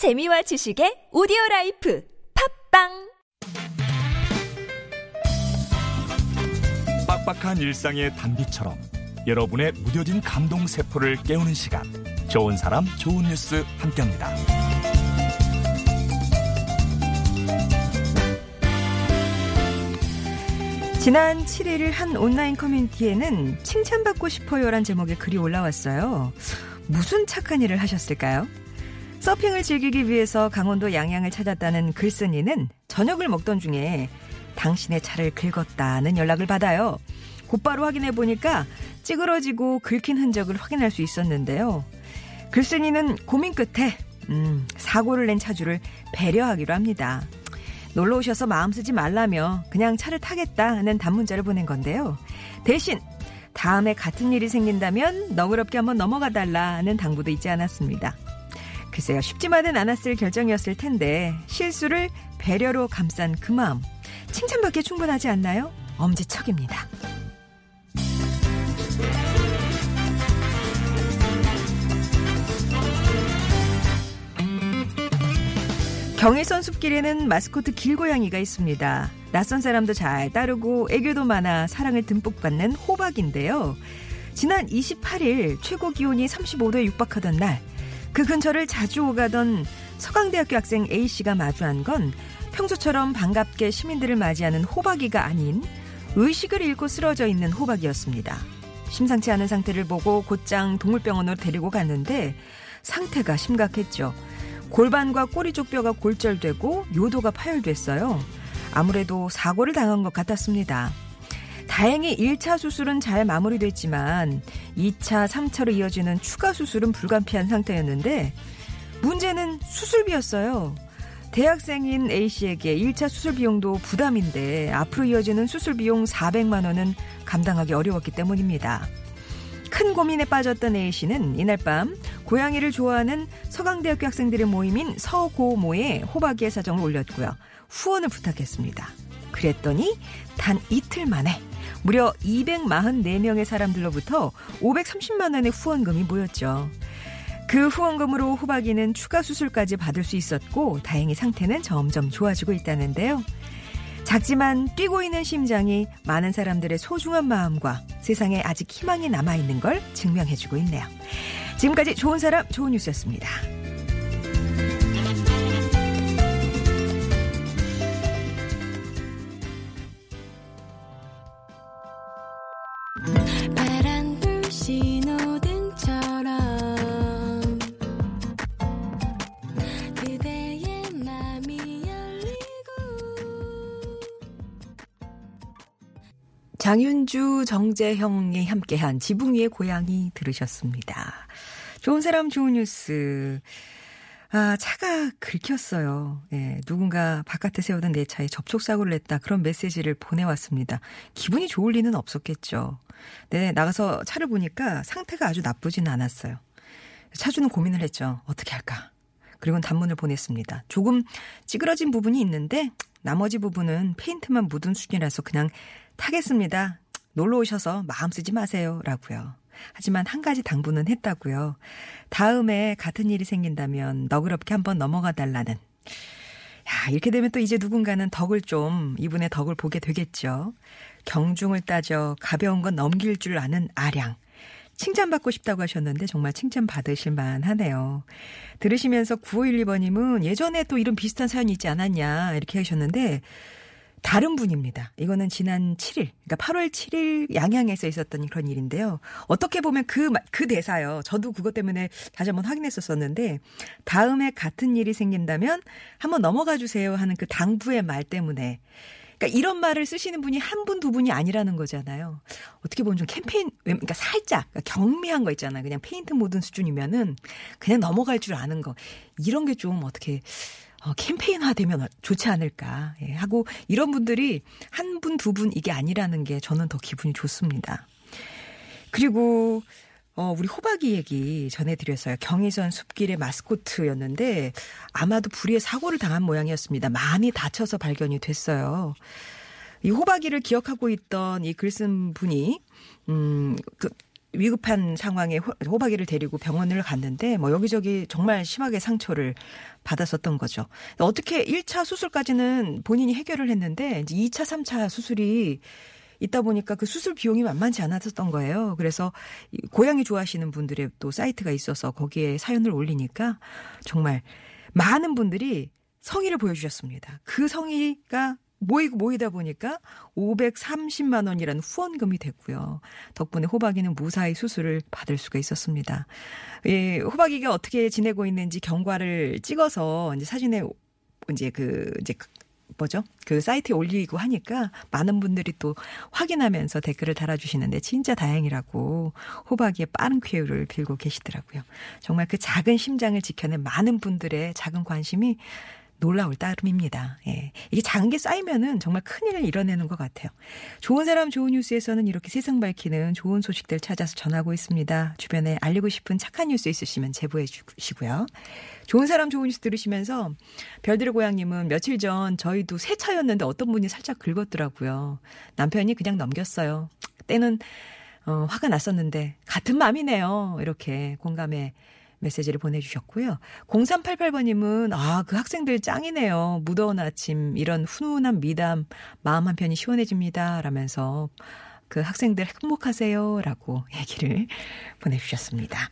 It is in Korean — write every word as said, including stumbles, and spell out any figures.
재미와 지식의 오디오라이프 팟빵. 빡빡한 일상의 단비처럼 여러분의 무뎌진 감동세포를 깨우는 시간, 좋은 사람 좋은 뉴스 함께합니다. 지난 칠일 한 온라인 커뮤니티에는 칭찬받고 싶어요란 제목의 글이 올라왔어요. 무슨 착한 일을 하셨을까요? 서핑을 즐기기 위해서 강원도 양양을 찾았다는 글쓴이는 저녁을 먹던 중에 당신의 차를 긁었다는 연락을 받아요. 곧바로 확인해 보니까 찌그러지고 긁힌 흔적을 확인할 수 있었는데요. 글쓴이는 고민 끝에 음, 사고를 낸 차주를 배려하기로 합니다. 놀러 오셔서 마음 쓰지 말라며 그냥 차를 타겠다는 답문자를 보낸 건데요. 대신 다음에 같은 일이 생긴다면 너그럽게 한번 넘어가 달라는 당부도 잊지 않았습니다. 글쎄요, 쉽지만은 않았을 결정이었을 텐데 실수를 배려로 감싼 그 마음, 칭찬받기에 충분하지 않나요? 엄지척입니다. 경의선 숲길에는 마스코트 길고양이가 있습니다. 낯선 사람도 잘 따르고 애교도 많아 사랑을 듬뿍 받는 호박인데요. 지난 이십팔일 최고 기온이 삼십오도에 육박하던 날, 그 근처를 자주 오가던 서강대학교 학생 A씨가 마주한 건 평소처럼 반갑게 시민들을 맞이하는 호박이가 아닌 의식을 잃고 쓰러져 있는 호박이었습니다. 심상치 않은 상태를 보고 곧장 동물병원으로 데리고 갔는데 상태가 심각했죠. 골반과 꼬리 쪽 뼈가 골절되고 요도가 파열됐어요. 아무래도 사고를 당한 것 같았습니다. 다행히 일차 수술은 잘 마무리됐지만 이차, 삼차로 이어지는 추가 수술은 불가피한 상태였는데 문제는 수술비였어요. 대학생인 A씨에게 일차 수술 비용도 부담인데 앞으로 이어지는 수술 비용 사백만 원은 감당하기 어려웠기 때문입니다. 큰 고민에 빠졌던 A씨는 이날 밤 고양이를 좋아하는 서강대학교 학생들의 모임인 서고모에 호박이의 사정을 올렸고요. 후원을 부탁했습니다. 그랬더니 단 이틀 만에 무려 이백사십사명의 사람들로부터 오백삼십만 원의 후원금이 모였죠. 그 후원금으로 호박이는 추가 수술까지 받을 수 있었고 다행히 상태는 점점 좋아지고 있다는데요. 작지만 뛰고 있는 심장이 많은 사람들의 소중한 마음과 세상에 아직 희망이 남아있는 걸 증명해주고 있네요. 지금까지 좋은 사람 좋은 뉴스였습니다. 장윤주, 정재형이 함께한 지붕 위의 고양이 들으셨습니다. 좋은 사람 좋은 뉴스. 아, 차가 긁혔어요. 예, 누군가 바깥에 세우던 내 차에 접촉사고를 냈다, 그런 메시지를 보내왔습니다. 기분이 좋을 리는 없었겠죠. 네, 나가서 차를 보니까 상태가 아주 나쁘진 않았어요. 차주는 고민을 했죠. 어떻게 할까. 그리고는 단문을 보냈습니다. 조금 찌그러진 부분이 있는데 나머지 부분은 페인트만 묻은 수준이라서 그냥 타겠습니다. 놀러 오셔서 마음 쓰지 마세요. 라고요. 하지만 한 가지 당부는 했다고요. 다음에 같은 일이 생긴다면 너그럽게 한번 넘어가 달라는. 야, 이렇게 되면 또 이제 누군가는 덕을 좀, 이분의 덕을 보게 되겠죠. 경중을 따져 가벼운 건 넘길 줄 아는 아량. 칭찬받고 싶다고 하셨는데 정말 칭찬받으실 만하네요. 들으시면서 구오일이번님은 예전에 또 이런 비슷한 사연이 있지 않았냐 이렇게 하셨는데 다른 분입니다. 이거는 지난 칠일, 그러니까 팔월 칠일 양양에서 있었던 그런 일인데요. 어떻게 보면 그, 그 대사요. 저도 그것 때문에 다시 한번 확인했었었는데 다음에 같은 일이 생긴다면 한번 넘어가 주세요 하는 그 당부의 말 때문에, 그러니까 이런 말을 쓰시는 분이 한 분, 두 분이 아니라는 거잖아요. 어떻게 보면 좀 캠페인, 그러니까 살짝 경미한 거 있잖아요. 그냥 페인트 묻은 수준이면은 그냥 넘어갈 줄 아는 거. 이런 게 좀 어떻게... 어, 캠페인화되면 좋지 않을까, 예, 하고 이런 분들이 한 분, 두 분 이게 아니라는 게 저는 더 기분이 좋습니다. 그리고 어, 우리 호박이 얘기 전해드렸어요. 경의선 숲길의 마스코트였는데 아마도 불의의 사고를 당한 모양이었습니다. 많이 다쳐서 발견이 됐어요. 이 호박이를 기억하고 있던 이 글쓴 분이 음, 그 위급한 상황에 호박이를 데리고 병원을 갔는데 뭐 여기저기 정말 심하게 상처를 받았었던 거죠. 어떻게 일 차 수술까지는 본인이 해결을 했는데 이제 이 차, 삼 차 수술이 있다 보니까 그 수술 비용이 만만치 않았었던 거예요. 그래서 고양이 좋아하시는 분들의 또 사이트가 있어서 거기에 사연을 올리니까 정말 많은 분들이 성의를 보여주셨습니다. 그 성의가 모이고 모이다 보니까 오백삼십만 원이라는 후원금이 됐고요. 덕분에 호박이는 무사히 수술을 받을 수가 있었습니다. 예, 호박이가 어떻게 지내고 있는지 경과를 찍어서 이제 사진에 이제 그 이제 뭐죠? 그 사이트에 올리고 하니까 많은 분들이 또 확인하면서 댓글을 달아주시는데 진짜 다행이라고 호박이의 빠른 쾌유를 빌고 계시더라고요. 정말 그 작은 심장을 지켜낸 많은 분들의 작은 관심이 놀라울 따름입니다. 예. 이게 작은 게 쌓이면은 정말 큰일을 이뤄내는 것 같아요. 좋은 사람 좋은 뉴스에서는 이렇게 세상 밝히는 좋은 소식들 찾아서 전하고 있습니다. 주변에 알리고 싶은 착한 뉴스 있으시면 제보해 주시고요. 좋은 사람 좋은 뉴스 들으시면서 별들의 고향님은 며칠 전 저희도 새 차였는데 어떤 분이 살짝 긁었더라고요. 남편이 그냥 넘겼어요. 때는 어, 화가 났었는데 같은 마음이네요. 이렇게 공감해 메시지를 보내주셨고요. 공삼팔팔 번님은 아, 그 학생들 짱이네요. 무더운 아침 이런 훈훈한 미담 마음 한편이 시원해집니다. 라면서 그 학생들 행복하세요. 라고 얘기를 보내주셨습니다.